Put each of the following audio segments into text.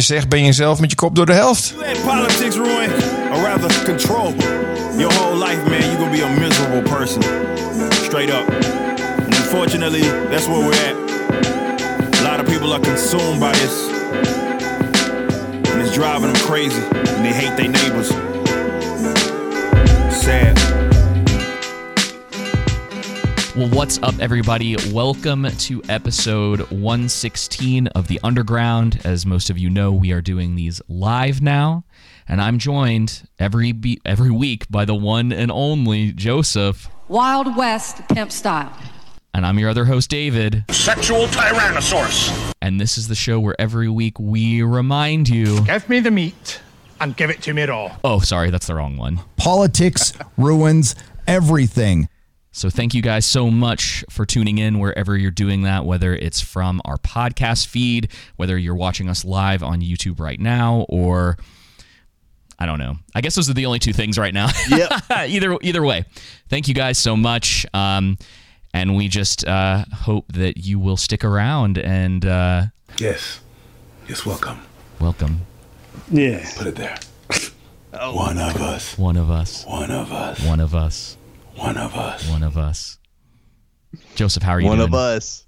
je zegt, ben je zelf met je kop door de helft. Well, what's up, everybody? Welcome to episode 116 of The Underground. As most of you know, we are doing these live now, and I'm joined every week by the one and only Joseph. Wild West pimp style. And I'm your other host, David. Sexual Tyrannosaurus. And this is the show where every week we remind you... Give me the meat and give it to me raw. Oh, sorry, that's the wrong one. Politics ruins everything. So thank you guys so much for tuning in wherever you're doing that, whether it's from our podcast feed, whether you're watching us live on YouTube right now, or I don't know. I guess those are the only two things right now. Yep. Either way, thank you guys so much. And we just hope that you will stick around and... Yes, welcome. Welcome. Yeah. Put it there. Oh. One of us. One of us. One of us. One of us. One of us. One of us. Joseph, how are you doing? One of us.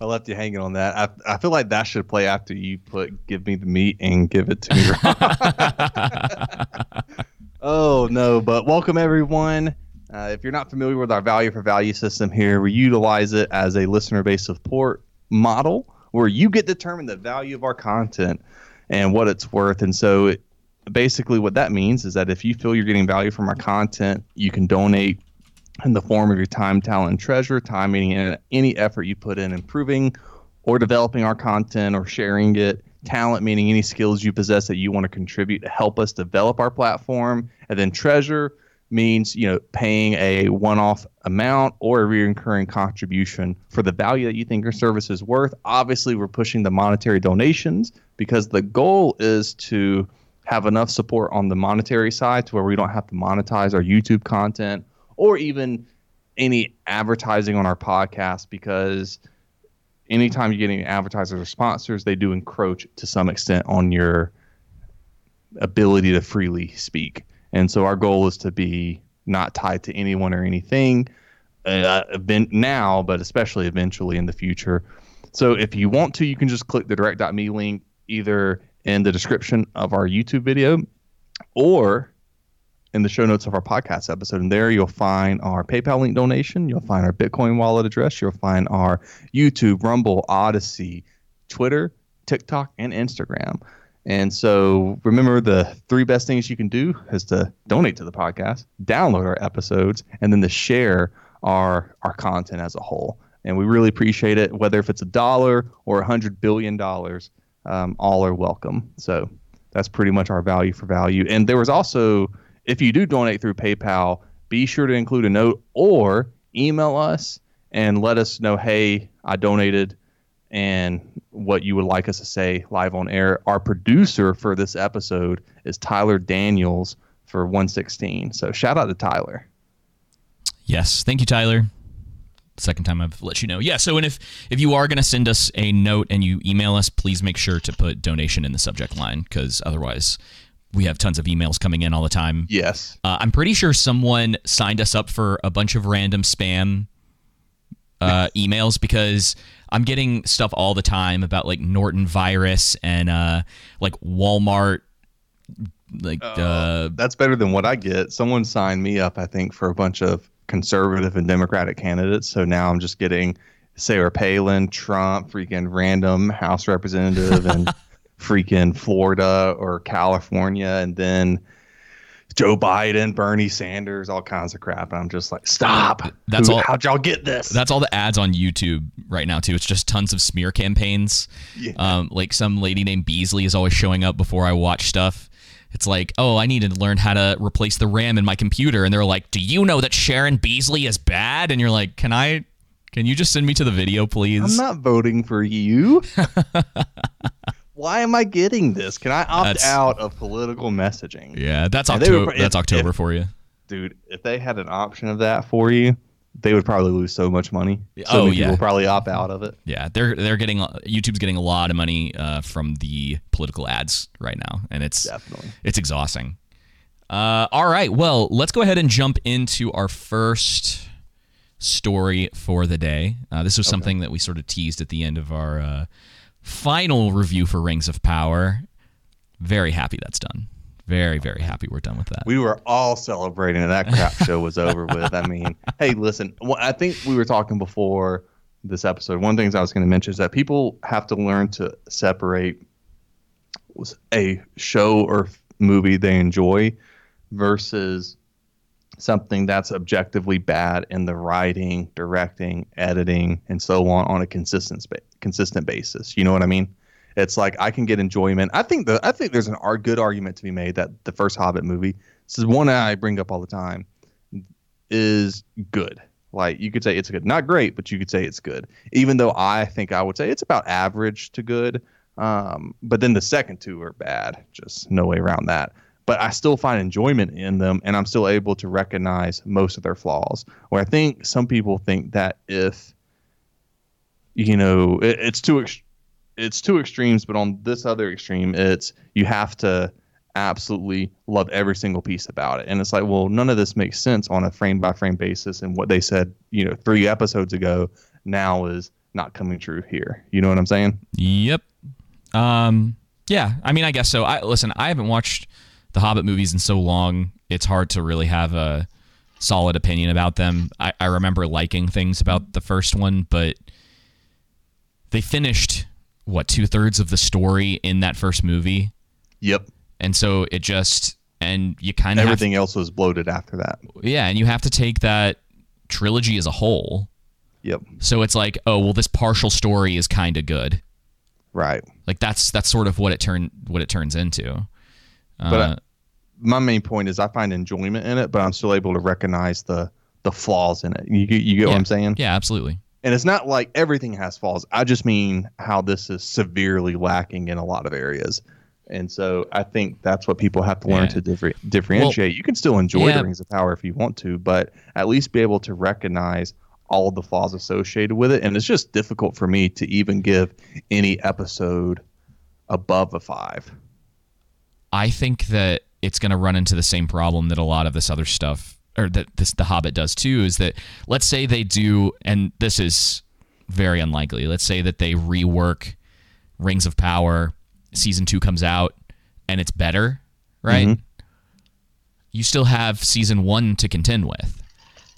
I left you hanging on that. I feel like that should play after you put "give me the meat and give it to me raw." Oh, no, but welcome, everyone. If you're not familiar with our value for value system here, we utilize it as a listener-based support model where you get to determine the value of our content and what it's worth. And so basically what that means is that if you feel you're getting value from our content, you can donate in the form of your time, talent, treasure, time, meaning any effort you put in improving or developing our content or sharing it. Talent, meaning any skills you possess that you want to contribute to help us develop our platform. And then treasure means, you know, paying a one-off amount or a recurring contribution for the value that you think your service is worth. Obviously, we're pushing the monetary donations because the goal is to have enough support on the monetary side to where we don't have to monetize our YouTube content or even any advertising on our podcast, because anytime you get any advertisers or sponsors, they do encroach to some extent on your ability to freely speak. And so our goal is to be not tied to anyone or anything now, but especially eventually in the future. So if you want to, you can just click the direct.me link either in the description of our YouTube video or in the show notes of our podcast episode. And there you'll find our PayPal link donation. You'll find our Bitcoin wallet address. You'll find our YouTube, Rumble, Odyssey, Twitter, TikTok, and Instagram. And so remember, the three best things you can do is to donate to the podcast, download our episodes, and then to share our content as a whole. And we really appreciate it, whether if it's $1 or $100 billion, all are welcome. So that's pretty much our value for value. And there was also, if you do donate through PayPal, be sure to include a note or email us and let us know, hey, I donated, and what you would like us to say live on air. Our producer for this episode is Tyler Daniels for 116. So shout out to Tyler. Yes. Thank you, Tyler. Second time I've let you know. Yeah. So, and if you are going to send us a note and you email us, please make sure to put donation in the subject line, because otherwise we have tons of emails coming in all the time. Yes. I'm pretty sure someone signed us up for a bunch of random spam emails, because I'm getting stuff all the time about like Norton virus and like Walmart. Like that's better than what I get. Someone signed me up, I think, for a bunch of conservative and Democratic candidates. So now I'm just getting Sarah Palin, Trump, freaking random House representative and freaking Florida or California, and then Joe Biden, Bernie Sanders, all kinds of crap. And I'm just like, stop. That's all. How'd y'all get this? That's all the ads on YouTube right now, too. It's just tons of smear campaigns. Yeah. Like some lady named Beasley is always showing up before I watch stuff. It's like, oh, I need to learn how to replace the RAM in my computer. And they're like, do you know that Sharon Beasley is bad? And you're like, can you just send me to the video, please? I'm not voting for you. Why am I getting this? Can I opt out of political messaging? Yeah, that's October for you. Dude, if they had an option of that for you, they would probably lose so much money. So many people probably opt out of it. Yeah, they're getting, YouTube's getting a lot of money from the political ads right now, and it's exhausting. All right, well, let's go ahead and jump into our first story for the day. This was something that we sort of teased at the end of our final review for Rings of Power. Very happy that's done. Very, very happy we're done with that. We were all celebrating that crap show was over with. I mean, hey, listen, I think we were talking before this episode. One of the things I was going to mention is that people have to learn to separate a show or movie they enjoy versus something that's objectively bad in the writing, directing, editing, and so on a consistent basis. You know what I mean? It's like I can get enjoyment. I think there's a good argument to be made that the first Hobbit movie, this is one I bring up all the time, is good. Like you could say it's good, not great, but you could say it's good. Even though I think I would say it's about average to good. But then the second two are bad. Just no way around that. But I still find enjoyment in them, and I'm still able to recognize most of their flaws. Where I think some people think that if you know it's too extreme. It's two extremes, but on this other extreme, it's you have to absolutely love every single piece about it. And it's like, well, none of this makes sense on a frame by frame basis. And what they said, 3 episodes ago now is not coming true here. You know what I'm saying? Yep. Yeah. I mean, I guess so. I haven't watched the Hobbit movies in so long. It's hard to really have a solid opinion about them. I remember liking things about the first one, but they finished two-thirds of the story in that first movie. Yep. And so it just, and you kind of everything else was bloated after that. Yeah, and you have to take that trilogy as a whole. Yep. So it's like, oh, well, this partial story is kind of good. Right. Like that's sort of what it turns into. But my main point is I find enjoyment in it, but I'm still able to recognize the flaws in it. You get what I'm saying? Yeah, absolutely. And it's not like everything has flaws. I just mean how this is severely lacking in a lot of areas. And so I think that's what people have to learn to differentiate. Well, you can still enjoy the Rings of Power if you want to, but at least be able to recognize all of the flaws associated with it. And it's just difficult for me to even give any episode above a 5. I think that it's going to run into the same problem that a lot of this other stuff or that the Hobbit does too, is that let's say they do, and this is very unlikely, let's say that they rework Rings of Power, season 2 comes out, and it's better, right? Mm-hmm. You still have season 1 to contend with.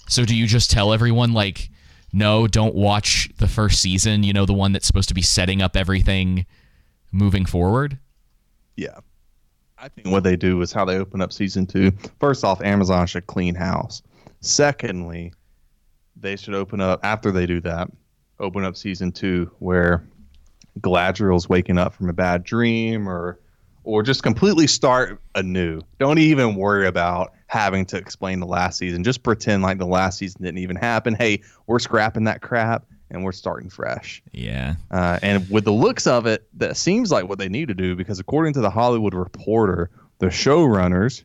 So do you just tell everyone, like, no, don't watch the first season, the one that's supposed to be setting up everything moving forward? Yeah. I think what they do is how they open up season 2. First off, Amazon should clean house. Secondly, they should open up, after they do that, open up season 2 where Galadriel's waking up from a bad dream or just completely start anew. Don't even worry about having to explain the last season. Just pretend like the last season didn't even happen. Hey, we're scrapping that crap and we're starting fresh. Yeah. And with the looks of it, that seems like what they need to do because according to the Hollywood Reporter, the showrunners,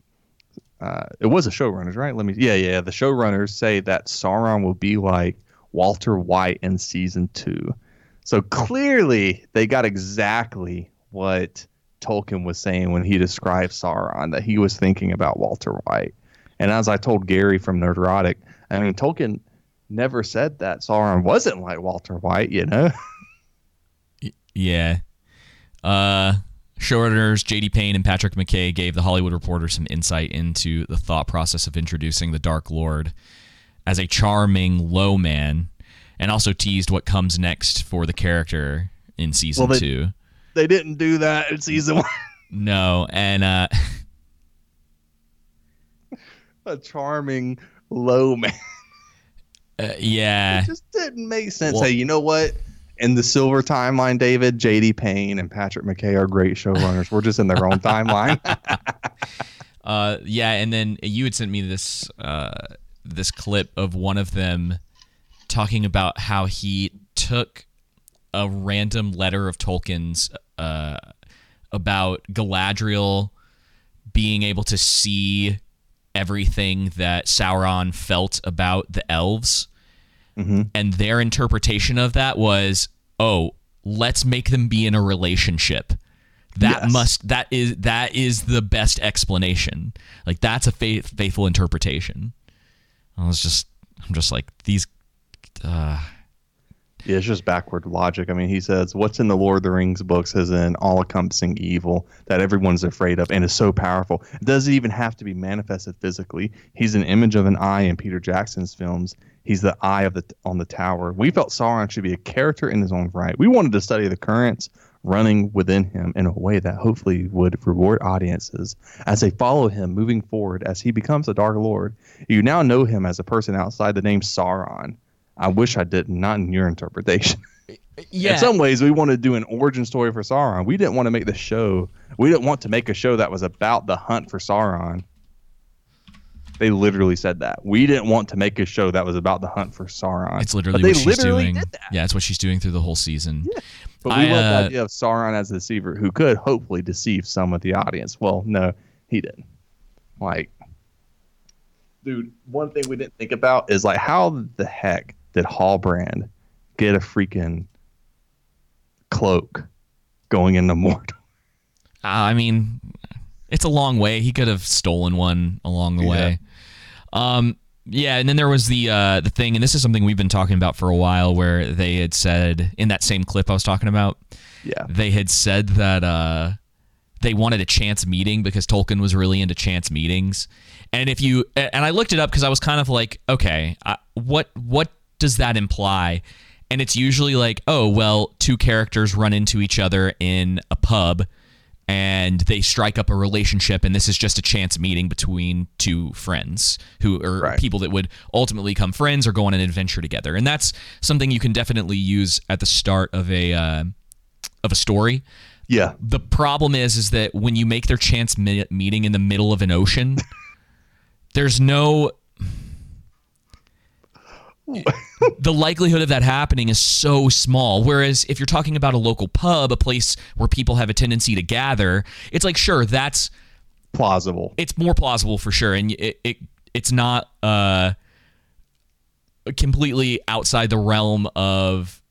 it was the showrunners, right? The showrunners say that Sauron will be like Walter White in season 2. So clearly they got exactly what Tolkien was saying when he described Sauron, that he was thinking about Walter White. And as I told Gary from Nerdrotic, I mean, Tolkien never said that Sauron wasn't like Walter White, Yeah. Showrunners J.D. Payne and Patrick McKay gave The Hollywood Reporter some insight into the thought process of introducing the Dark Lord as a charming low man and also teased what comes next for the character in season 2. They didn't do that in season 1. No, and... a charming low man. It just didn't make sense. Well, hey, you know what? In the silver timeline, David, J.D. Payne, and Patrick McKay are great showrunners. We're just in their own timeline. And then you had sent me this this clip of one of them talking about how he took a random letter of Tolkien's about Galadriel being able to see everything that Sauron felt about the elves Mm-hmm. And their interpretation of that was, oh, let's make them be in a relationship. That is the best explanation. Like, that's a faithful interpretation. I'm just like, these. Yeah, it's just backward logic. I mean, he says, what's in the Lord of the Rings books is an all-encompassing evil that everyone's afraid of and is so powerful. It doesn't even have to be manifested physically. He's an image of an eye in Peter Jackson's films. He's the eye of on the tower. We felt Sauron should be a character in his own right. We wanted to study the currents running within him in a way that hopefully would reward audiences as they follow him moving forward as he becomes a Dark Lord. You now know him as a person outside the name Sauron. I wish I didn't, not in your interpretation. Yeah. In some ways, we wanted to do an origin story for Sauron. We didn't want to make the show. We didn't want to make a show that was about the hunt for Sauron. They literally said that. We didn't want to make a show that was about the hunt for Sauron. It's literally what she's doing. Did that. Yeah, it's what she's doing through the whole season. Yeah. But we love the idea of Sauron as a deceiver who could hopefully deceive some of the audience. Well, no, he didn't. Like, dude, one thing we didn't think about is, like, how the heck did Hallbrand get a freaking cloak going into Mordor? I mean, it's a long way. He could have stolen one along the way. Yeah, and then there was the thing, and this is something we've been talking about for a while, where they had said, in that same clip I was talking about, they had said that they wanted a chance meeting because Tolkien was really into chance meetings. And if you, and I looked it up because I was kind of like, okay, what does that imply? And it's usually like, oh, well, two characters run into each other in a pub and they strike up a relationship, and this is just a chance meeting between two friends who are people that would ultimately become friends or go on an adventure together. And that's something you can definitely use at the start of a story. Yeah. The problem is that when you make their chance meeting in the middle of an ocean, there's no... The likelihood of that happening is so small. Whereas if you're talking about a local pub, a place where people have a tendency to gather, it's like, sure, that's plausible. It's more plausible for sure. And it's not completely outside the realm of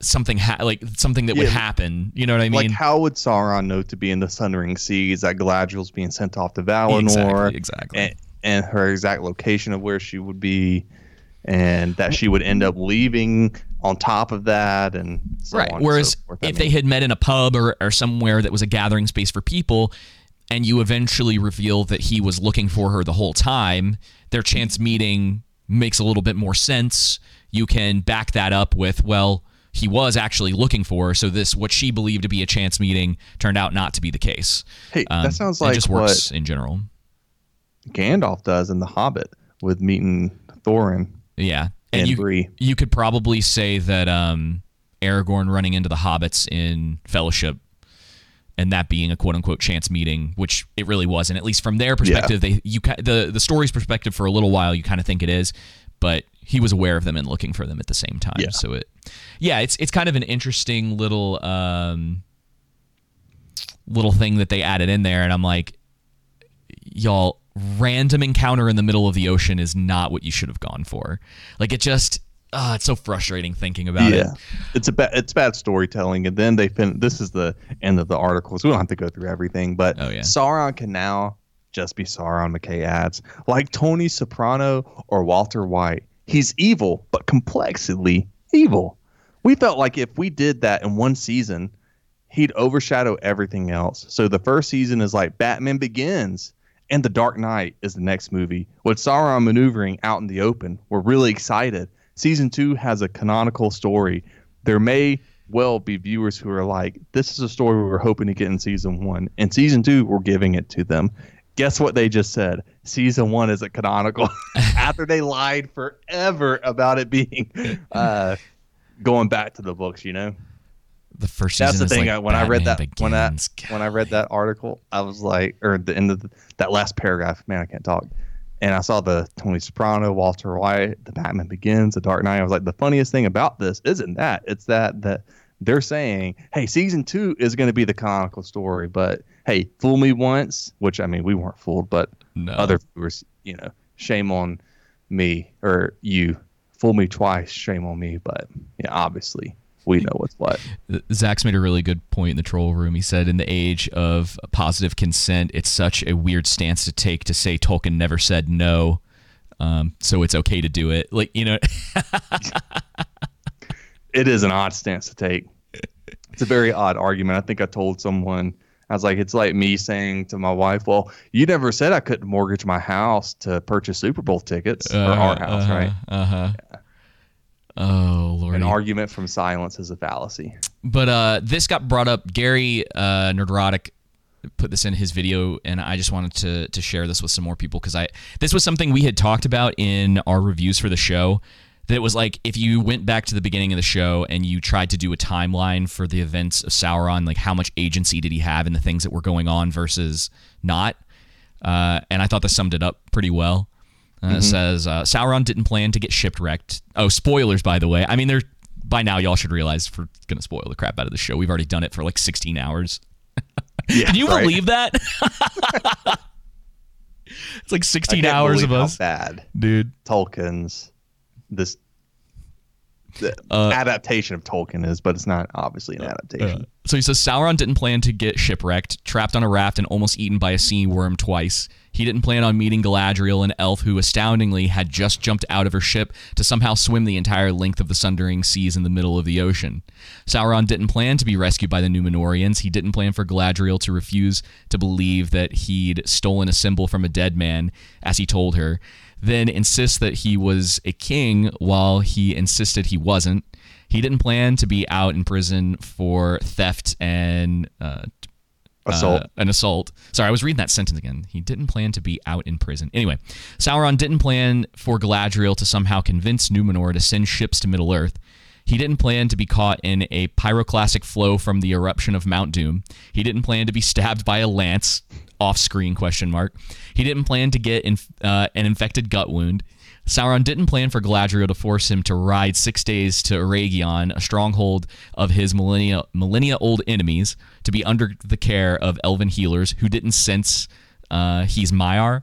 something that would happen. You know what I mean? Like, how would Sauron know to be in the Sundering Seas, that Galadriel's being sent off to Valinor? Exactly. And her exact location of where she would be, and that she would end up leaving on top of that, and so on. Whereas and so forth. If they had met in a pub or somewhere that was a gathering space for people, and you eventually reveal that he was looking for her the whole time, their chance meeting makes a little bit more sense. You can back that up with, well, he was actually looking for her, so this, what she believed to be a chance meeting, turned out not to be the case. Hey, that sounds like it just works in general. Gandalf does in The Hobbit with meeting Thorin. Yeah, and you could probably say that Aragorn running into the hobbits in Fellowship, and that being a quote unquote chance meeting, which it really wasn't. At least from their perspective, the story's perspective, for a little while you kind of think it is, but he was aware of them and looking for them at the same time. Yeah. So it's kind of an interesting little thing that they added in there, and I'm like, y'all. Random encounter in the middle of the ocean is not what you should have gone for. Like, it just, it's so frustrating thinking about it. It's bad storytelling. And then this is the end of the article, so we don't have to go through everything. But Sauron can now just be Sauron, McKay adds. Like Tony Soprano or Walter White, he's evil, but complexly evil. We felt like if we did that in one season, he'd overshadow everything else. So the first season is like Batman Begins. And The Dark Knight is the next movie. With Sauron maneuvering out in the open, we're really excited. Season 2 has a canonical story. There may well be viewers who are like, this is a story we were hoping to get in Season 1. And Season 2, we're giving it to them. Guess what they just said? Season 1 isn't canonical. After they lied forever about it being going back to the books, you know? The first season. That's the thing. Like, when I read that article, I was like, or the end of that last paragraph, man, I can't talk. And I saw the Tony Soprano, Walter White, the Batman Begins, the Dark Knight. I was like, the funniest thing about this isn't that. It's that they're saying, hey, Season 2 is going to be the canonical story, but hey, fool me once, which I mean, we weren't fooled, but other viewers, you know, shame on me or you fool me twice, shame on me. But yeah, obviously we know what's what. Zach's made a really good point in the troll room. He said, in the age of positive consent, it's such a weird stance to take to say Tolkien never said no. So it's okay to do it. Like, you know, it is an odd stance to take. It's a very odd argument. I think I told someone, I was like, it's like me saying to my wife, well, you never said I couldn't mortgage my house to purchase Super Bowl tickets for our house, right? Yeah. Oh, Lord. An argument from silence is a fallacy. But this got brought up. Gary Nerdrotic put this in his video, and I just wanted to share this with some more people, because this was something we had talked about in our reviews for the show, that it was like, if you went back to the beginning of the show and you tried to do a timeline for the events of Sauron, like how much agency did he have in the things that were going on versus not? And I thought this summed it up pretty well. It says, Sauron didn't plan to get shipwrecked. Oh, spoilers, by the way. I mean, by now y'all should realize if we're going to spoil the crap out of the show. We've already done it for like 16 hours. Yeah, can you believe that? It's like 16 hours of us. How bad, dude. Tolkien's adaptation of Tolkien is, but it's not obviously an adaptation. So he says, Sauron didn't plan to get shipwrecked, trapped on a raft, and almost eaten by a sea worm twice. He didn't plan on meeting Galadriel, an elf who astoundingly had just jumped out of her ship to somehow swim the entire length of the sundering seas in the middle of the ocean. Sauron didn't plan to be rescued by the Numenorians. He didn't plan for Galadriel to refuse to believe that he'd stolen a symbol from a dead man, as he told her, then insists that he was a king while he insisted he wasn't. He didn't plan to be out in prison for theft and assault. Sorry, I was reading that sentence again. He didn't plan to be out in prison. Anyway, Sauron didn't plan for Galadriel to somehow convince Numenor to send ships to Middle-earth. He didn't plan to be caught in a pyroclastic flow from the eruption of Mount Doom. He didn't plan to be stabbed by a lance, off-screen ? He didn't plan to get an infected gut wound. Sauron didn't plan for Galadriel to force him to ride 6 days to Aragon, a stronghold of his millennia-old enemies, to be under the care of elven healers who didn't sense he's Maiar.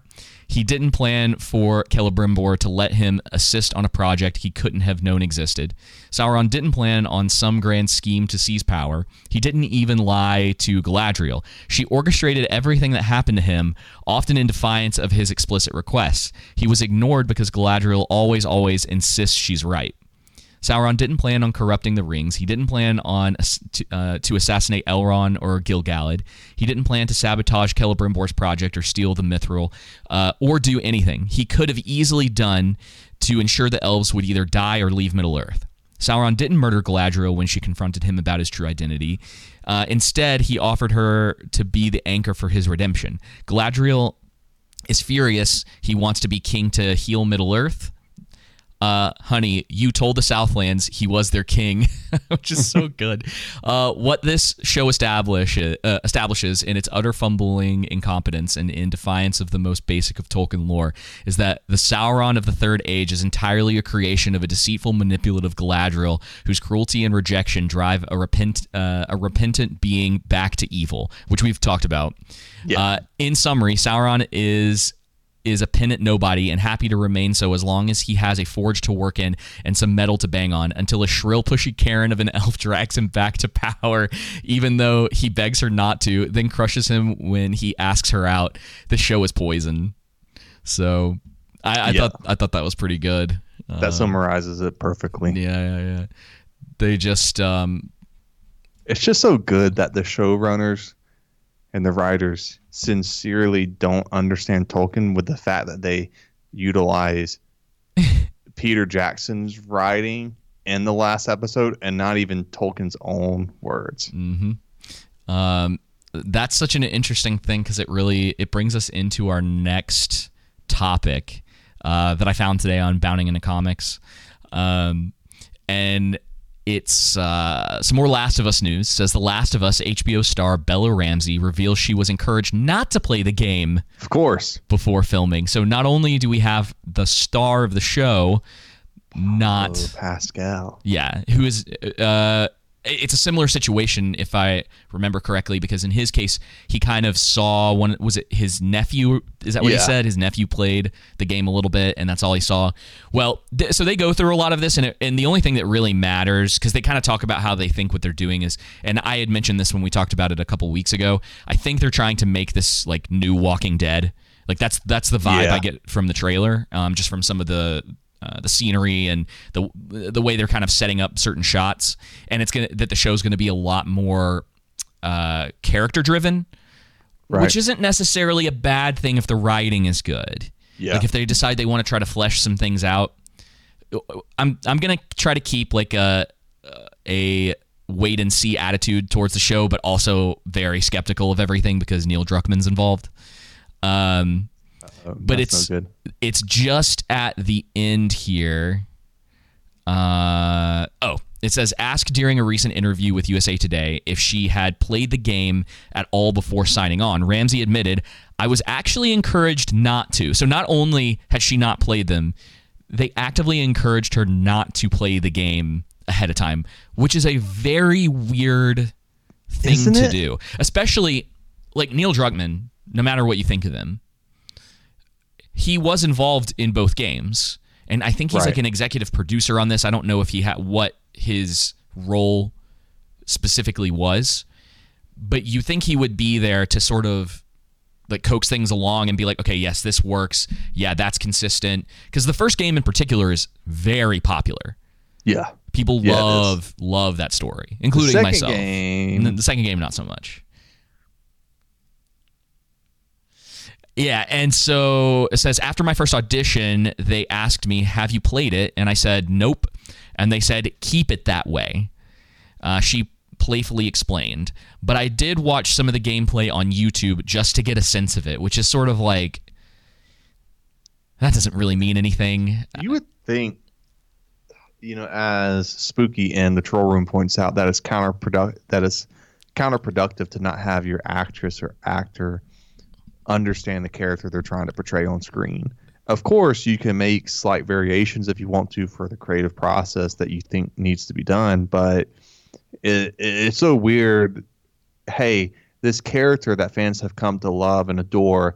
He didn't plan for Celebrimbor to let him assist on a project he couldn't have known existed. Sauron didn't plan on some grand scheme to seize power. He didn't even lie to Galadriel. She orchestrated everything that happened to him, often in defiance of his explicit requests. He was ignored because Galadriel always insists she's right. Sauron didn't plan on corrupting the rings. He didn't plan on to assassinate Elrond or Gil-galad. He didn't plan to sabotage Celebrimbor's project or steal the Mithril or do anything he could have easily done to ensure the elves would either die or leave Middle-earth. Sauron didn't murder Galadriel when she confronted him about his true identity. Instead, he offered her to be the anchor for his redemption. Galadriel is furious. He wants to be king to heal Middle-earth. Honey, you told the Southlands he was their king, which is so good. What this show establishes in its utter fumbling incompetence and in defiance of the most basic of Tolkien lore is that the Sauron of the Third Age is entirely a creation of a deceitful, manipulative Galadriel whose cruelty and rejection drive a repentant being back to evil, which we've talked about. Yeah. In summary, Sauron is a pennant nobody and happy to remain so as long as he has a forge to work in and some metal to bang on, until a shrill, pushy Karen of an elf drags him back to power, even though he begs her not to, then crushes him when he asks her out. The show is poison. So I thought that was pretty good. That summarizes it perfectly. Yeah. They just... it's just so good that the showrunners and the writers sincerely don't understand Tolkien, with the fact that they utilize Peter Jackson's writing in the last episode and not even Tolkien's own words. Mm-hmm. That's such an interesting thing, because it brings us into our next topic that I found today on Bounding into Comics. And it's some more Last of Us news. Says The Last of Us HBO star Bella Ramsey reveals she was encouraged not to play the game, of course, before filming. So not only do we have the star of the show, Pablo Pascal, who is it's a similar situation, if I remember correctly, because in his case, he kind of saw one. Was it his nephew? Is that what he said? His nephew played the game a little bit, and that's all he saw. Well, so they go through a lot of this, and the only thing that really matters, because they kind of talk about how they think what they're doing is, and I had mentioned this when we talked about it a couple weeks ago, I think they're trying to make this like new Walking Dead. Like that's the vibe I get from the trailer, just from some of the scenery and the way they're kind of setting up certain shots, and it's gonna that the show's gonna be a lot more character driven, right. Which isn't necessarily a bad thing if the writing is good. Yeah. Like if they decide they want to try to flesh some things out, I'm gonna try to keep like a wait and see attitude towards the show, but also very skeptical of everything because Neil Druckmann's involved. But it's just at the end here. It says, asked during a recent interview with USA Today if she had played the game at all before signing on. Ramsey admitted, I was actually encouraged not to. So not only had she not played them, they actively encouraged her not to play the game ahead of time, which is a very weird thing to do. Especially like Neil Druckmann, no matter what you think of them, he was involved in both games, and I think he's like an executive producer on this. I don't know if he had what his role specifically was, but you think he would be there to sort of like coax things along and be like, okay, yes, this works. Yeah, that's consistent. Because the first game in particular is very popular. Yeah. People love that story, including myself. And then the second game, not so much. Yeah, and so it says, after my first audition, they asked me, have you played it? And I said, nope. And they said, keep it that way. She playfully explained. But I did watch some of the gameplay on YouTube just to get a sense of it, which is sort of like, that doesn't really mean anything. You would think, as Spooky and the Troll Room points out, that is counterproductive to not have your actress or actor understand the character they're trying to portray on screen. Of course, you can make slight variations if you want to for the creative process that you think needs to be done, but it's so weird. Hey, this character that fans have come to love and adore,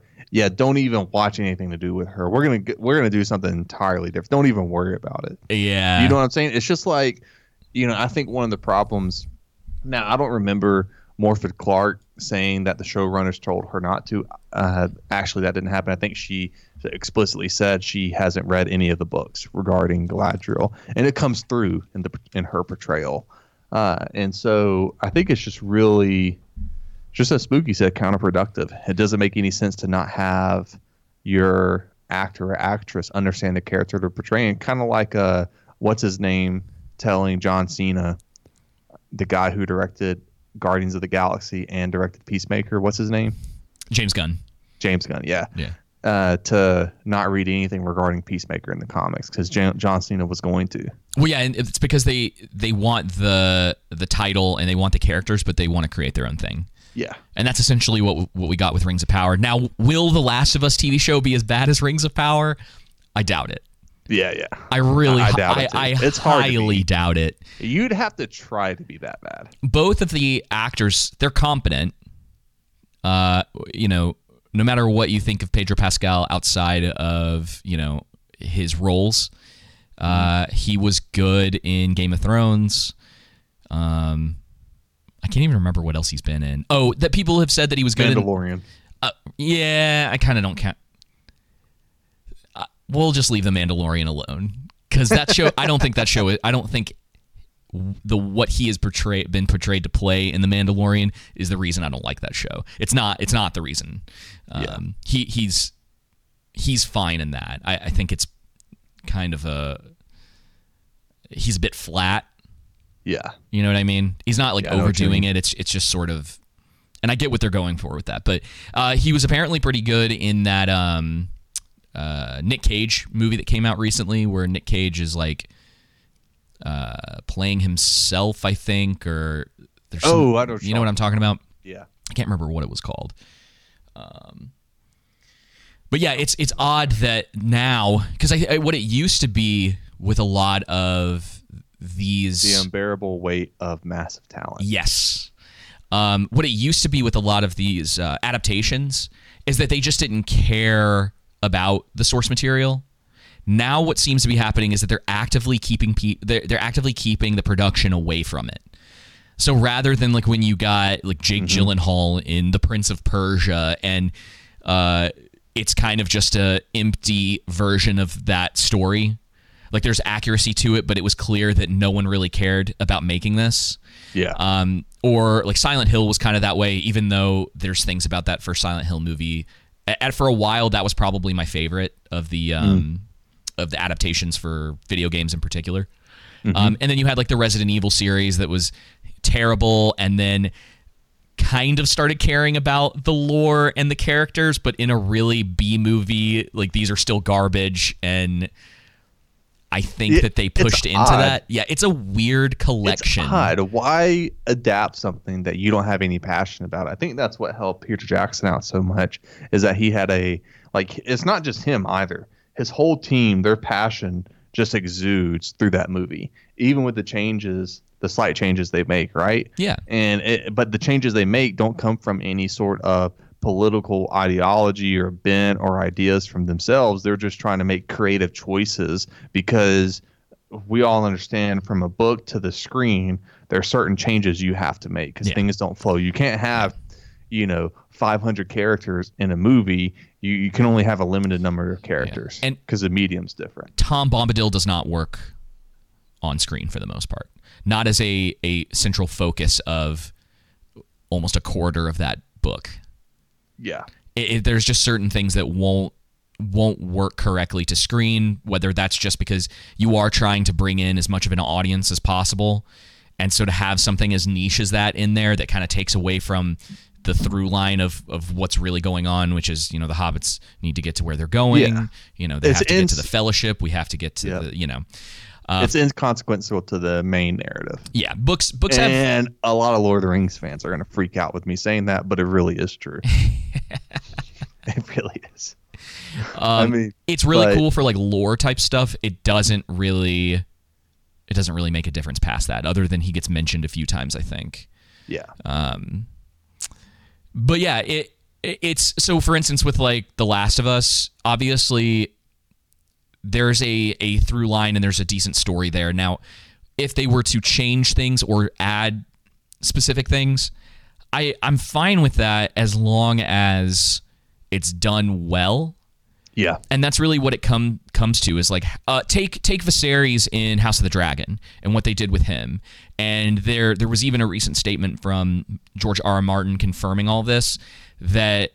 don't even watch anything to do with her. We're gonna do something entirely different. Don't even worry about it. Yeah, you know what I'm saying? It's just like, I think one of the problems. Now, I don't remember Morford Clark saying that the showrunners told her not to. Actually, that didn't happen. I think she explicitly said she hasn't read any of the books regarding Galadriel, and it comes through in her portrayal. And so I think it's just really, just as Spooky said, counterproductive. It doesn't make any sense to not have your actor or actress understand the character they're portraying. Kind of like what's his name telling John Cena, the guy who directed Guardians of the Galaxy and directed Peacemaker. What's his name? James Gunn. Yeah. To not read anything regarding Peacemaker in the comics because John Cena was going to. Well, yeah, and it's because they want the title and they want the characters, but they want to create their own thing. Yeah, and that's essentially what we got with Rings of Power. Now, will The Last of Us TV show be as bad as Rings of Power? I doubt it. Yeah. I highly doubt it. You'd have to try to be that bad. Both of the actors, they're competent. No matter what you think of Pedro Pascal outside of, his roles, he was good in Game of Thrones. I can't even remember what else he's been in. Oh, that people have said that he was good in Mandalorian. Yeah, I kind of don't count. We'll just leave The Mandalorian alone because that show. I don't think what he has been portrayed to play in The Mandalorian is the reason I don't like that show. It's not the reason. He's fine in that. I think it's kind of he's a bit flat. Yeah, you know what I mean. He's not like overdoing it. It's just sort of, and I get what they're going for with that. But he was apparently pretty good in that. Nick Cage movie that came out recently where Nick Cage is like playing himself, I think, or there's I don't know. You know what I'm talking about? Yeah. I can't remember what it was called. But yeah, it's odd that now, because what it used to be with a lot of these... The unbearable weight of massive talent. Yes. What it used to be with a lot of these adaptations is that they just didn't care about the source material. Now what seems to be happening is that they're actively keeping keeping the production away from it. So rather than like when you got like Jake Gyllenhaal in The Prince of Persia, and it's kind of just a empty version of that story. Like there's accuracy to it, but it was clear that no one really cared about making this. Yeah. Or like Silent Hill was kind of that way, even though there's things about that first Silent Hill movie. And for a while, that was probably my favorite of the adaptations for video games in particular. Mm-hmm. And then you had like the Resident Evil series that was terrible, and then kind of started caring about the lore and the characters, but in a really B movie, like these are still garbage. And I think that they pushed into odd. That. Yeah, it's a weird collection. It's odd. Why adapt something that you don't have any passion about? I think that's what helped Peter Jackson out so much, is that he had a, like, it's not just him either. His whole team, their passion just exudes through that movie, even with the changes, the slight changes they make, right? Yeah. And but the changes they make don't come from any sort of political ideology or bent or ideas from themselves. They're just trying to make creative choices, because we all understand from a book to the screen, there are certain changes you have to make because things don't flow. You can't have, 500 characters in a movie. You can only have a limited number of characters because the medium's different. Tom Bombadil does not work on screen for the most part. Not as a central focus of almost a quarter of that book. Yeah. There's just certain things that won't work correctly to screen, whether that's just because you are trying to bring in as much of an audience as possible. And so to have something as niche as that in there that kind of takes away from the through line of what's really going on, which is, the hobbits need to get to where they're going. Yeah. They have to get to the fellowship. We have to get to the. It's inconsequential to the main narrative. Yeah, books have... And a lot of Lord of the Rings fans are going to freak out with me saying that, but it really is true. It really is. It's really cool for like lore type stuff. It doesn't really make a difference past that, other than he gets mentioned a few times, I think. Yeah. But yeah, it's... So for instance, with like The Last of Us, obviously... There's a through line and there's a decent story there. Now, if they were to change things or add specific things, I'm fine with that as long as it's done well. Yeah. And that's really what it comes to, is like take Viserys in House of the Dragon and what they did with him. And there was even a recent statement from George R. R. Martin confirming all this, that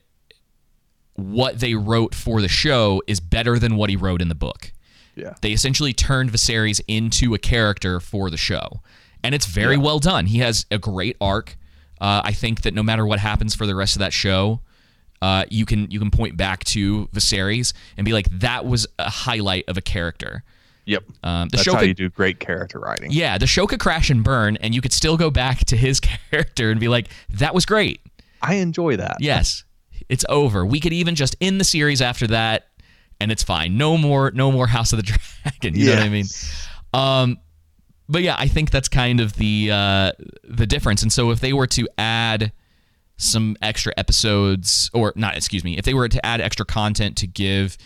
what they wrote for the show is better than what he wrote in the book. Yeah. They essentially turned Viserys into a character for the show. And it's very well done. He has a great arc. I think that no matter what happens for the rest of that show, you can point back to Viserys and be like, that was a highlight of a character. Yep. That's how you do great character writing. Yeah, the show could crash and burn, and you could still go back to his character and be like, that was great. I enjoy that. Yes. It's over. We could even just end the series after that, and it's fine. No more House of the Dragon. You know what I mean? But yeah, I think that's kind of the difference. And so if they were to add some extra episodes, if they were to add extra content to give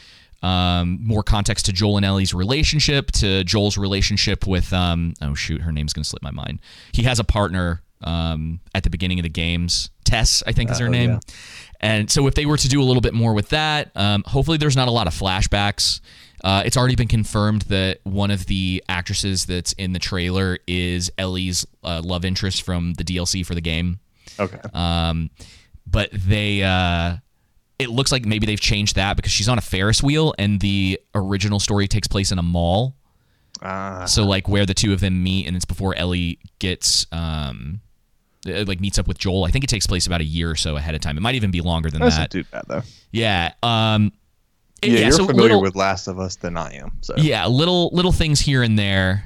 more context to Joel and Ellie's relationship, to Joel's relationship with her name's going to slip my mind. He has a partner at the beginning of the games. Tess, I think, is her name. Yeah. And so if they were to do a little bit more with that, hopefully there's not a lot of flashbacks. It's already been confirmed that one of the actresses that's in the trailer is Ellie's love interest from the DLC for the game. Okay. But they... It looks like maybe they've changed that, because she's on a Ferris wheel and the original story takes place in a mall. So like where the two of them meet, and it's before Ellie gets... meets up with Joel. I think it takes place about a year or so ahead of time. It might even be longer than that. That's not too bad, though. Yeah. You're so familiar with Last of Us than I am. So. Yeah, little things here and there,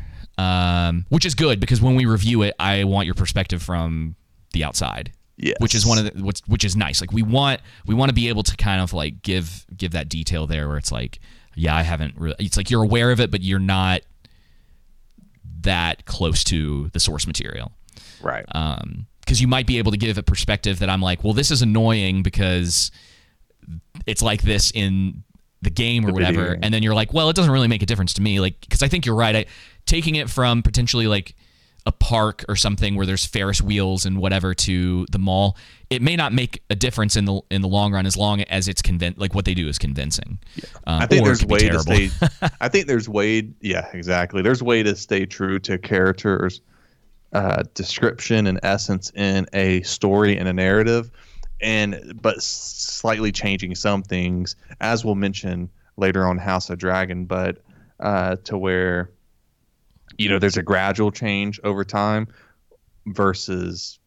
which is good, because when we review it, I want your perspective from the outside. Yes. Which is which is nice. Like we want to be able to kind of like give that detail there, where it's like, I haven't really. It's like you're aware of it, but you're not that close to the source material. Right. Because you might be able to give a perspective that I'm like, well, this is annoying because it's like this in the game or whatever. And then you're like, well, it doesn't really make a difference to me. Like, because I think you're right. Taking it from potentially like a park or something where there's Ferris wheels and whatever to the mall, it may not make a difference in the long run as long as it's like what they do is convincing. Yeah. I think there's way to stay. I think there's way. Yeah, exactly. There's way to stay true to characters, description and essence in a story and a narrative, but slightly changing some things, as we'll mention later on House of Dragon, but to where, you know, there's a gradual change over time versus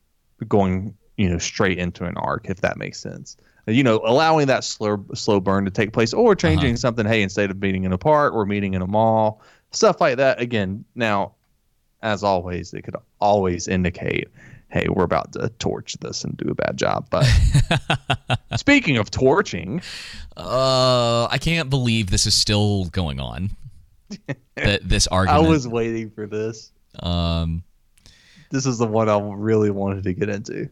going, you know, straight into an arc, if that makes sense. You know, allowing that slow burn to take place, or changing something, hey, instead of meeting in a park, we're meeting in a mall, stuff like that. Again, now, as always, it could always indicate, hey, we're about to torch this and do a bad job. But speaking of torching, I can't believe this is still going on. This argument. I was waiting for this. This is the one I really wanted to get into.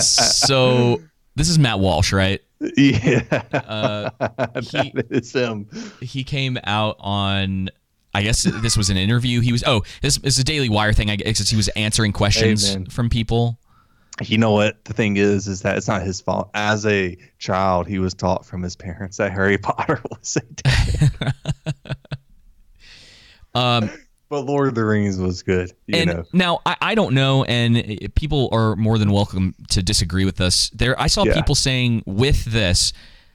So this is Matt Walsh, right? Yeah, that is him. He came out on, I guess this was an interview. He was this is a Daily Wire thing. I guess he was answering questions from people. You know what the thing is that it's not his fault. As a child, he was taught from his parents that Harry Potter was satanic. But Lord of the Rings was good. You know. Now, I don't know, and people are more than welcome to disagree with us. I saw people saying with this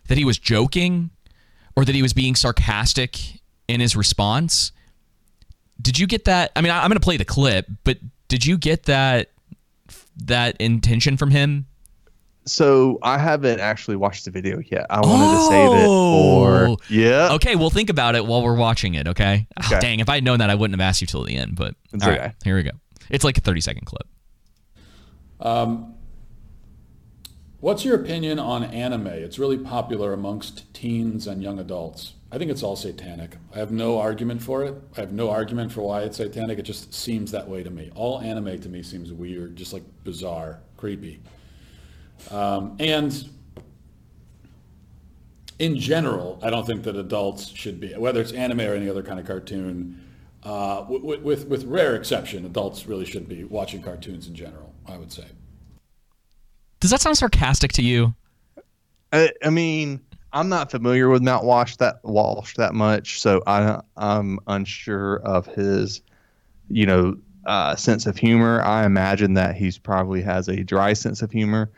that he was joking or that he was being sarcastic in his response. Did you get that? I mean, I'm going to play the clip, but did you get that intention from him? So I haven't actually watched the video yet. I wanted to save it for... Yeah. Okay, well, think about it while we're watching it, okay? Oh, dang, if I had known that, I wouldn't have asked you till the end, but... All right, here we go. It's like a 30-second clip. What's your opinion on anime? It's really popular amongst teens and young adults. I think it's all satanic. I have no argument for it. I have no argument for why it's satanic. It just seems that way to me. All anime to me seems weird, just like bizarre, creepy. And in general, I don't think that adults should be, whether it's anime or any other kind of cartoon, with rare exception, adults really shouldn't be watching cartoons in general, I would say. Does that sound sarcastic to you? I mean, I'm not familiar with Matt Walsh that much, so I'm unsure of his, you know, sense of humor. I imagine that he's probably has a dry sense of humor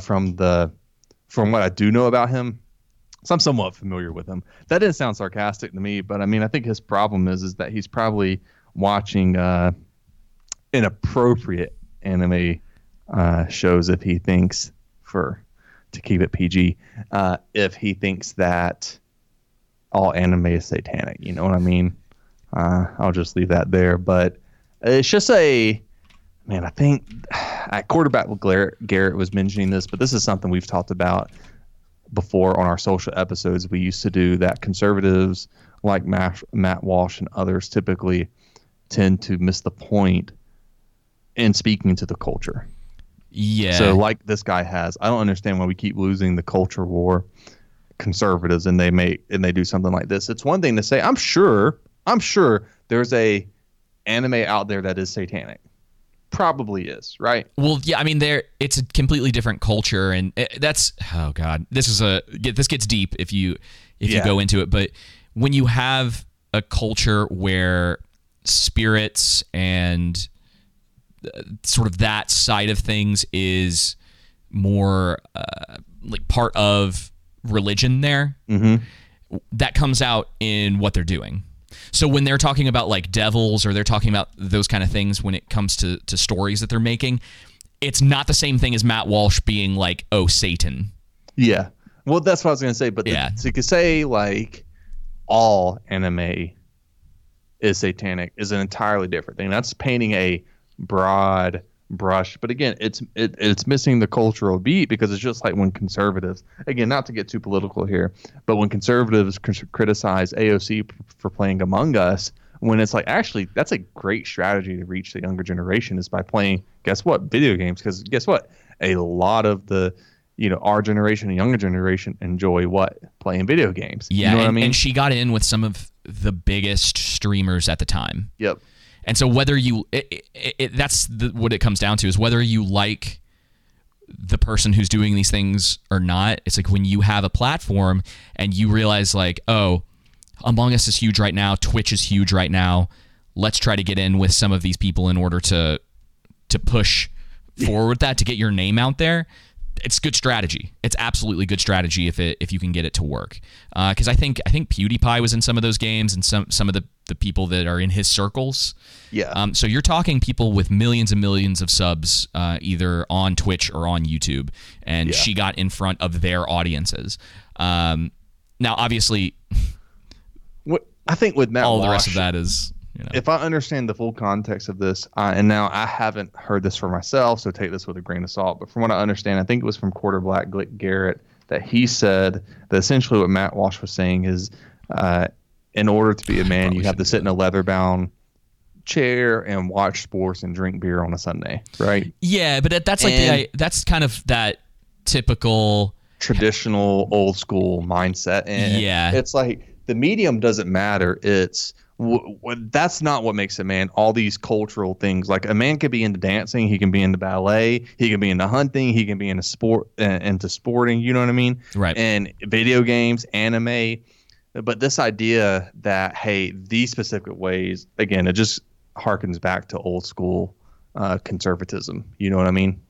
from what I do know about him. So I'm somewhat familiar with him. That didn't sound sarcastic to me, but I mean, I think his problem is that he's probably watching inappropriate anime shows if he thinks to keep it PG, if he thinks that all anime is satanic. You know what I mean? I'll just leave that there. But it's just I think quarterback Garrett was mentioning this, but this is something we've talked about before on our social episodes. We used to do that conservatives like Matt Walsh and others typically tend to miss the point in speaking to the culture. Yeah. So like this guy has, I don't understand why we keep losing the culture war, conservatives, and they do something like this. It's one thing to say, I'm sure there's a anime out there that is satanic. Probably is, right? Well, yeah, I mean, it's a completely different culture, and that's, oh God, this gets deep if you go into it. But when you have a culture where spirits and sort of that side of things is more like part of religion there, that comes out in what they're doing. So when they're talking about like devils, or they're talking about those kind of things when it comes to stories that they're making, it's not the same thing as Matt Walsh being like, oh, Satan. Yeah. Well, that's what I was going to say. But so you could say like all anime is satanic is an entirely different thing. That's painting a broad brush. But again, it's missing the cultural beat, because it's just like when conservatives, again, not to get too political here, but when conservatives criticize AOC for playing Among Us, when it's like, actually, that's a great strategy to reach the younger generation, is by playing, guess what, video games. Because guess what, a lot of the, you know, our generation and younger generation enjoy what? Playing video games. Yeah, you know what I mean? And she got in with some of the biggest streamers at the time. Yep. And so whether you, that's what it comes down to, is whether you like the person who's doing these things or not. It's like when you have a platform and you realize like, oh, Among Us is huge right now. Twitch is huge right now. Let's try to get in with some of these people in order to push forward that, to get your name out there. It's good strategy. It's absolutely good strategy if you can get it to work. Because I think PewDiePie was in some of those games, and some of the people that are in his circles. Yeah. So you're talking people with millions and millions of subs, either on Twitch or on YouTube, and she got in front of their audiences. Now, obviously, what I think with Matt Walsh, all the rest of that is, you know, if I understand the full context of this, and now I haven't heard this for myself, so take this with a grain of salt, but from what I understand, I think it was from Quarterback Garrett that he said that essentially what Matt Walsh was saying is, in order to be a man, you have to sit in a leather-bound chair and watch sports and drink beer on a Sunday, right? Yeah, but that's like that's kind of that typical traditional old school mindset, and it's like the medium doesn't matter. It's that's not what makes a man. All these cultural things, like a man could be into dancing, he can be into ballet, he can be into hunting, he can be into sport, into sporting. You know what I mean? Right. And video games, anime, but this idea that hey, these specific ways, again, it just harkens back to old school conservatism. You know what I mean?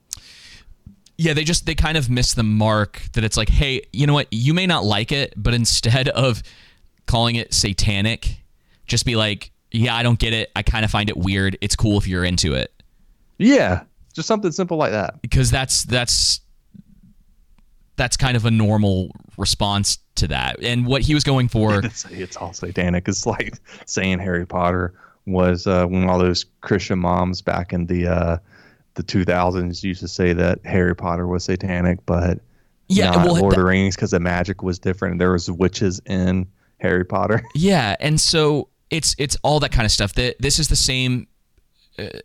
Yeah, they kind of miss the mark. That it's like, hey, you know what? You may not like it, but instead of calling it satanic, just be like, yeah, I don't get it. I kind of find it weird. It's cool if you're into it. Yeah, just something simple like that. Because that's kind of a normal response to that. And what he was going for, it's all satanic. It's like saying Harry Potter was when all those Christian moms back in the 2000s used to say that Harry Potter was satanic, but not Lord of the Rings, because the magic was different. There was witches in Harry Potter. Yeah, and so it's all that kind of stuff. That this is the same.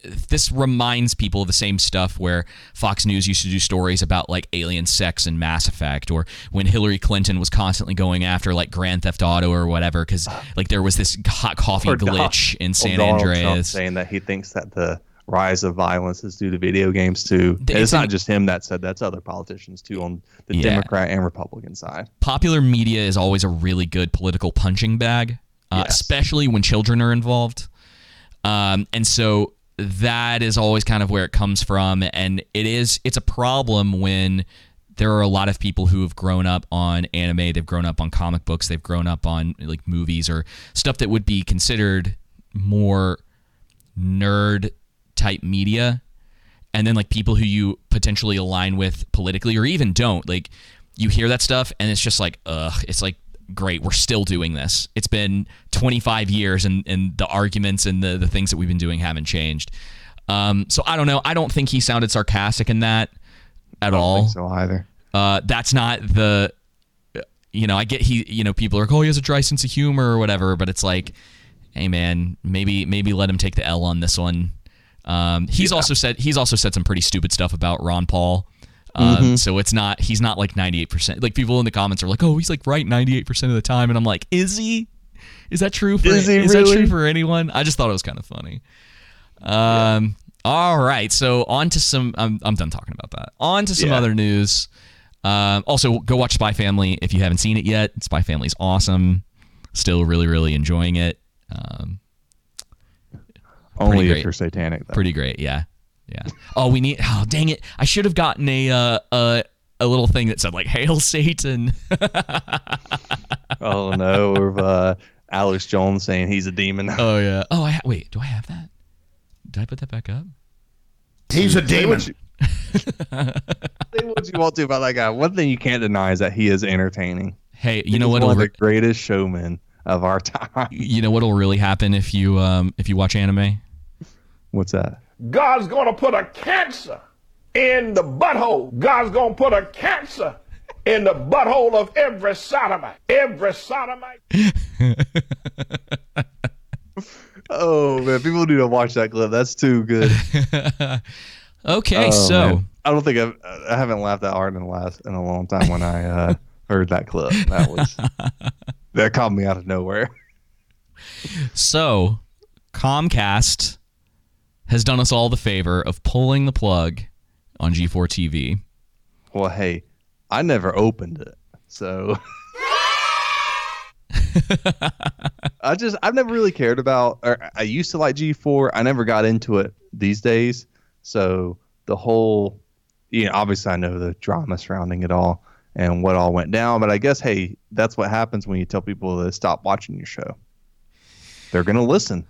This reminds people of the same stuff where Fox News used to do stories about like alien sex and Mass Effect, or when Hillary Clinton was constantly going after like Grand Theft Auto or whatever, because like there was this hot coffee glitch in San Andreas. Trump saying that he thinks that the rise of violence is due to video games too. It's not just him that said, that's other politicians too on the Democrat and Republican side. Popular media is always a really good political punching bag, especially when children are involved. And so that is always kind of where it comes from. And it's a problem when there are a lot of people who have grown up on anime, they've grown up on comic books, they've grown up on like movies or stuff that would be considered more nerd type media, and then like people who you potentially align with politically or even don't, like you hear that stuff and it's just like, ugh, it's like, great, we're still doing this. It's been 25 years and the arguments and the things that we've been doing haven't changed. So I don't know. I don't think he sounded sarcastic in that at all. I don't think so either. That's not the, you know, I get people are like, oh, he has a dry sense of humor or whatever, but it's like, hey man, maybe let him take the L on this one. He's also said some pretty stupid stuff about Ron Paul. So he's not like 98%. Like people in the comments are like, oh, he's like right 98% of the time. And I'm like, is he? Is that true? Is that true for anyone? I just thought it was kind of funny. All right. So on to some, I'm done talking about that. On to some other news. Also go watch Spy Family. If you haven't seen it yet, Spy Family's awesome. Still really, really enjoying it. Only if you're satanic, though. Pretty great, yeah. Yeah. Oh, dang it. I should have gotten a little thing that said, like, Hail Satan. Oh, no. Or Alex Jones saying he's a demon. Oh, yeah. Oh, wait. Do I have that? Did I put that back up? He's a demon. Say what you want to about that guy. One thing you can't deny is that he is entertaining. Hey, you know what? One of the greatest showmen of our time. You know what will really happen if you watch anime? What's that? God's going to put a cancer in the butthole. God's going to put a cancer in the butthole of every sodomite. Every sodomite. Oh, man. People need to watch that clip. That's too good. Okay, so. Man. I don't think I haven't laughed that hard in a long time when I heard that clip. That caught me out of nowhere. So, Comcast has done us all the favor of pulling the plug on G4 TV. Well, hey, I never opened it, so I've never really cared about. Or I used to like G4. I never got into it these days. So the whole, obviously I know the drama surrounding it all and what all went down. But I guess, hey, that's what happens when you tell people to stop watching your show. They're gonna listen.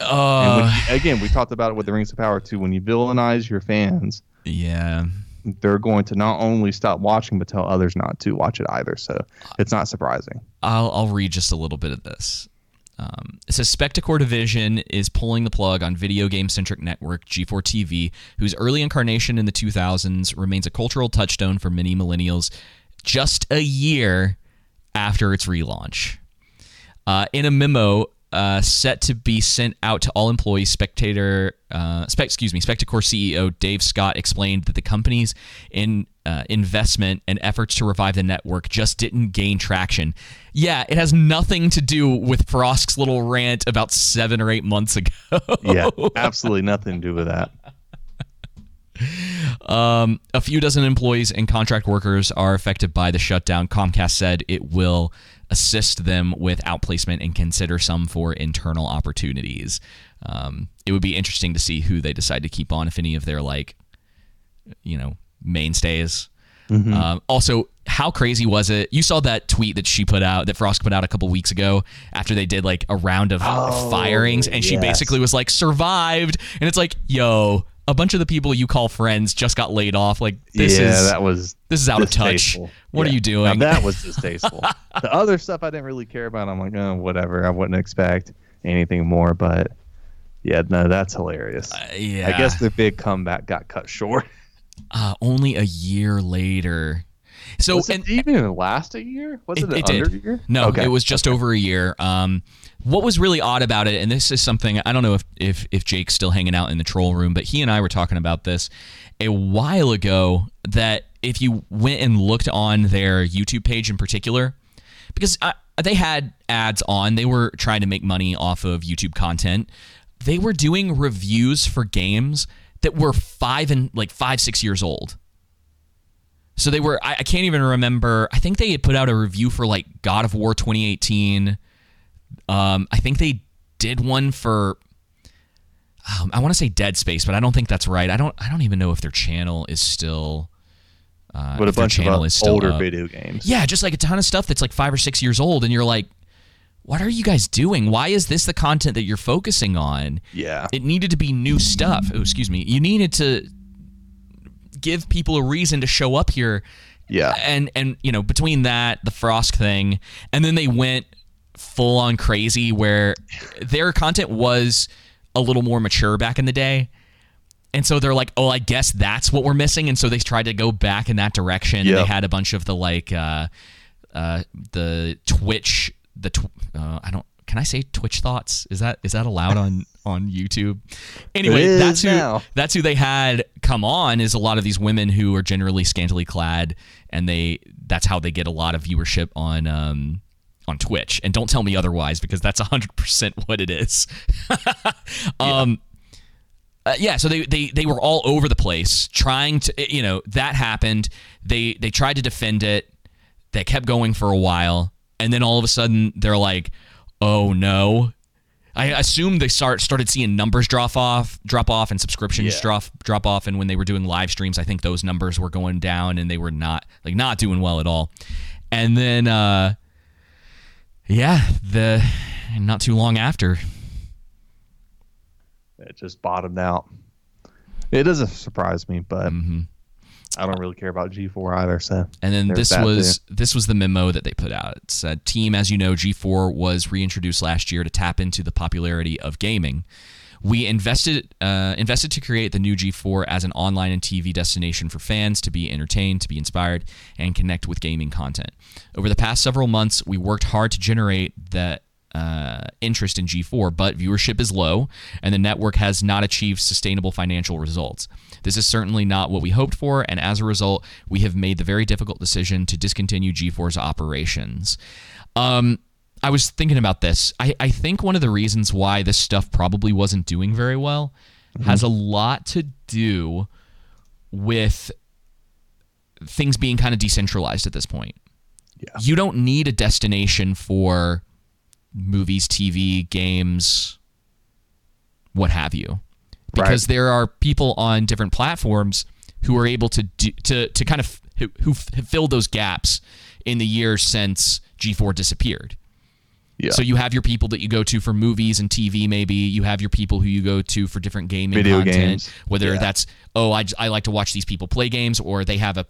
Again, we talked about it with the Rings of Power too. When you villainize your fans, yeah, they're going to not only stop watching but tell others not to watch it either. So it's not surprising. I'll read just a little bit of this. It says Spectacore division is pulling the plug on video game-centric network G4 TV, whose early incarnation in the 2000s remains a cultural touchstone for many millennials just a year after its relaunch. In a memo set to be sent out to all employees, Spectacore CEO Dave Scott explained that the company's investment and efforts to revive the network just didn't gain traction. Yeah, it has nothing to do with Frosk's little rant about 7 or 8 months ago. Yeah, absolutely nothing to do with that. A few dozen employees and contract workers are affected by the shutdown. Comcast said it will assist them with outplacement and consider some for internal opportunities. It would be interesting to see who they decide to keep on, if any of their mainstays. Mm-hmm. Also, how crazy was it? You saw that tweet that she put out, that Frost put out a couple weeks ago after they did like a round of firings, and she basically was like, survived. And it's like, yo, a bunch of the people you call friends just got laid off. Like, this is out of touch. What are you doing? Now, that was distasteful. The other stuff I didn't really care about. I'm like, oh, whatever. I wouldn't expect anything more. But yeah, no, that's hilarious. I guess the big comeback got cut short. Only a year later. So was it even last a year? Was it under a year? No, okay. It was just over a year. What was really odd about it, and this is something, I don't know if Jake's still hanging out in the troll room, but he and I were talking about this a while ago, that if you went and looked on their YouTube page in particular, because they had ads on, they were trying to make money off of YouTube content. They were doing reviews for games that were 5, 6 years old. So they were, I can't even remember, I think they had put out a review for like God of War 2018. I think they did one for, I want to say Dead Space, but I don't think that's right. I don't even know if their channel is still, but a bunch of older video games. Yeah, just like a ton of stuff that's like 5 or 6 years old, and you're like, what are you guys doing? Why is this the content that you're focusing on? Yeah. It needed to be new stuff. Oh, excuse me. You needed to give people a reason to show up here. Yeah. And between that, the Frost thing, and then they went full on crazy where their content was a little more mature back in the day. And so they're like, oh, I guess that's what we're missing. And so they tried to go back in that direction. Yep. They had a bunch of the the Twitch, can I say Twitch thoughts? Is that allowed on YouTube? Anyway, that's who they had come on, is a lot of these women who are generally scantily clad, and that's how they get a lot of viewership on Twitch. And don't tell me otherwise, because that's 100% what it is. So they were all over the place trying to, that happened. They tried to defend it. They kept going for a while, and then all of a sudden they're like, oh no! I assume they started seeing numbers drop off, and subscriptions drop off. And when they were doing live streams, I think those numbers were going down, and they were not doing well at all. And then, not too long after, it just bottomed out. It doesn't surprise me, but I don't really care about G4 either. So, and then this was the memo that they put out. It said, "Team, as you know, G4 was reintroduced last year to tap into the popularity of gaming. We invested to create the new G4 as an online and TV destination for fans to be entertained, to be inspired, and connect with gaming content. Over the past several months, we worked hard to generate that interest in G4, but viewership is low, and the network has not achieved sustainable financial results. This is certainly not what we hoped for, and as a result, we have made the very difficult decision to discontinue G4's operations. I was thinking about this. I think one of the reasons why this stuff probably wasn't doing very well has a lot to do with things being kind of decentralized at this point. Yeah. You don't need a destination for movies, TV, games, what have you, because there are people on different platforms who are able to do, to kind of who filled those gaps in the years since G4 disappeared. Yeah. So you have your people that you go to for movies and TV, maybe. You have your people who you go to for different gaming video content, games. Whether that's, I like to watch these people play games, or they have a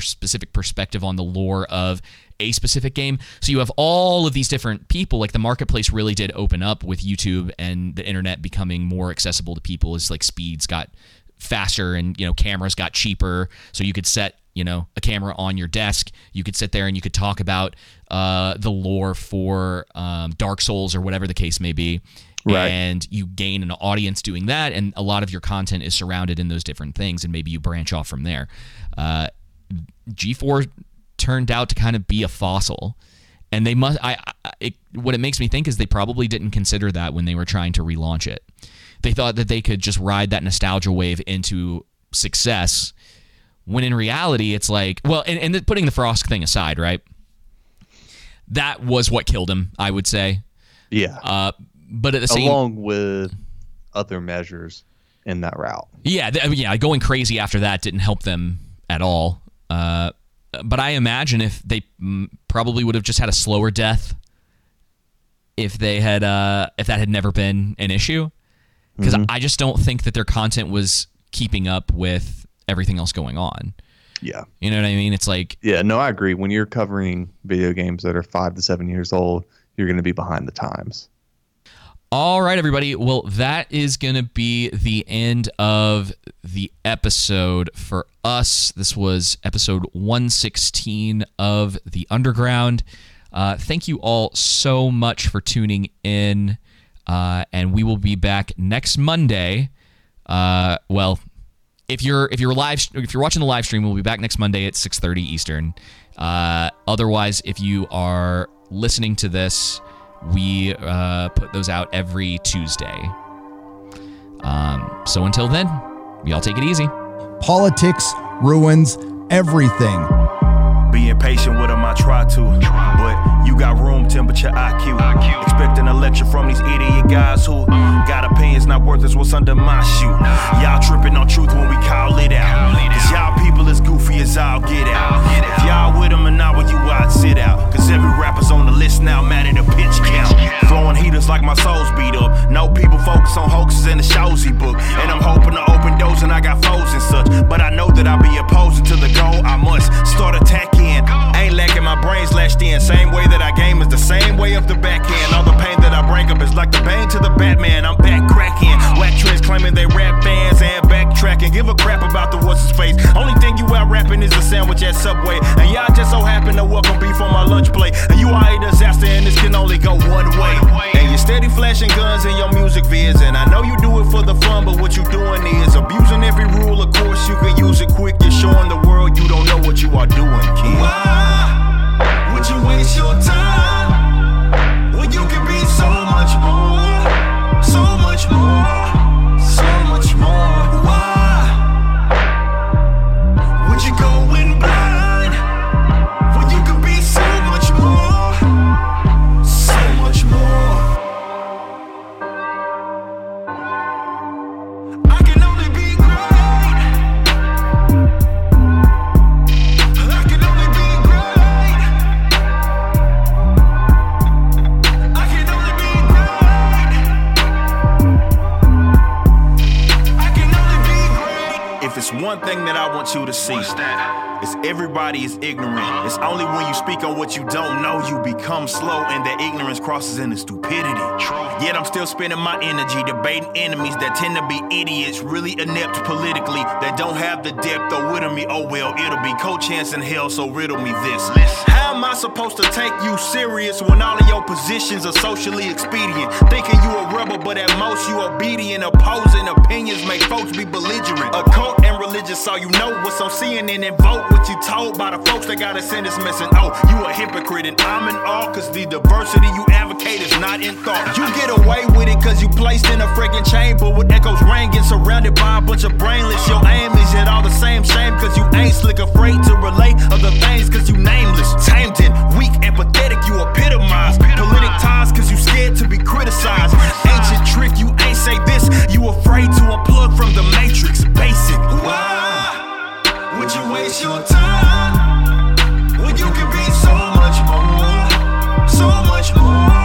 specific perspective on the lore of a specific game. So you have all of these different people. Like, the marketplace really did open up with YouTube and the internet becoming more accessible to people as, like, speeds got faster and, you know, cameras got cheaper. So you could set, you know, a camera on your desk. You could sit there and you could talk about the lore for Dark Souls or whatever the case may be. Right. And you gain an audience doing that. And a lot of your content is surrounded in those different things. And maybe you branch off from there. G4 turned out to kind of be a fossil. And they must, what it makes me think is they probably didn't consider that when they were trying to relaunch it. They thought that they could just ride that nostalgia wave into success, when in reality, it's like, well, and putting the Frosk thing aside, right? That was what killed him, I would say. Yeah. But at the same, along with other measures in that route. Yeah, going crazy after that didn't help them at all. But I imagine if they probably would have just had a slower death if they had, if that had never been an issue, because I just don't think that their content was keeping up with everything else going on. Yeah. You know what I mean? It's like, yeah, no, I agree. When you're covering video games that are 5 to 7 years old, you're going to be behind the times. All right, everybody. Well, that is going to be the end of the episode for us. This was episode 116 of The Underground. Thank you all so much for tuning in. And we will be back next Monday. If you're watching the live stream, we'll be back next Monday at 6:30 Eastern. Otherwise, if you are listening to this, we put those out every Tuesday. So until then, y'all take it easy. Politics ruins everything. Being patient with them, I try to. But you got room temperature IQ. Expecting a lecture from these idiot guys who got opinions not worthless. What's under my shoe? Y'all tripping on truth when we call it out. Cause y'all people as goofy as I'll get out. If y'all with them and not with you, I'd sit out. Cause every rapper's on the list now, mad at a pitch count. Flowing heaters like my soul's beat up. No people focus on hoaxes in the shows he book. And I'm hoping to open doors and I got foes and such. But I know that I'll be opposing to the goal. I must start attacking. Ain't lacking, my brain's lashed in. Same way that I game is the same way up the back end. All the pain that I bring up is like the pain to the Batman. I'm back cracking. Whack trends claiming they rap fans and backtracking. Give a crap about the what's his face. Only thing you out rapping is a sandwich at Subway. And y'all just so happen to welcome beef on my lunch plate. And you are a disaster and this can only go one way. And you're steady flashing guns in your music vids. And I know you do it for the fun, but what you doing is abusing every rule. Of course you can use it quick. You're showing the world you don't know what you are doing, kid. Why would you waste your time when you can be so much more? So much more. So much more. Why would you go in blind when you can be so much more? So much more. I can only be great. thing that I want you to see. What's that? Is everybody is ignorant. It's only when you speak on what you don't know, you become slow, and that ignorance crosses into stupidity. True. Yet I'm still spending my energy debating enemies that tend to be idiots, really inept politically, that don't have the depth or wit of me. Oh well, it'll be co-chance in hell, so riddle me this. Listen. How am I supposed to take you serious when all of your positions are socially expedient? Thinking you a rebel, but at most you obedient. Opposing opinions make folks be belligerent. A cult and religious, so you know what's on CNN and vote. What you told by the folks that got a sentence missing. Oh, you a hypocrite, and I'm in awe, cause the diversity you advocate is not in thought. You get away with it cause you placed in a freaking chamber with echoes ringing, surrounded by a bunch of brainless. Your aim is yet all the same shame, cause you ain't slick, afraid to relate other things cause you nameless. Tamed and weak and pathetic, you epitomize politic ties cause you scared to be criticized. Ancient trick, you ain't say this, you afraid to unplug from the matrix. Basic. Why would you waste your time when you can be so much more, so much more?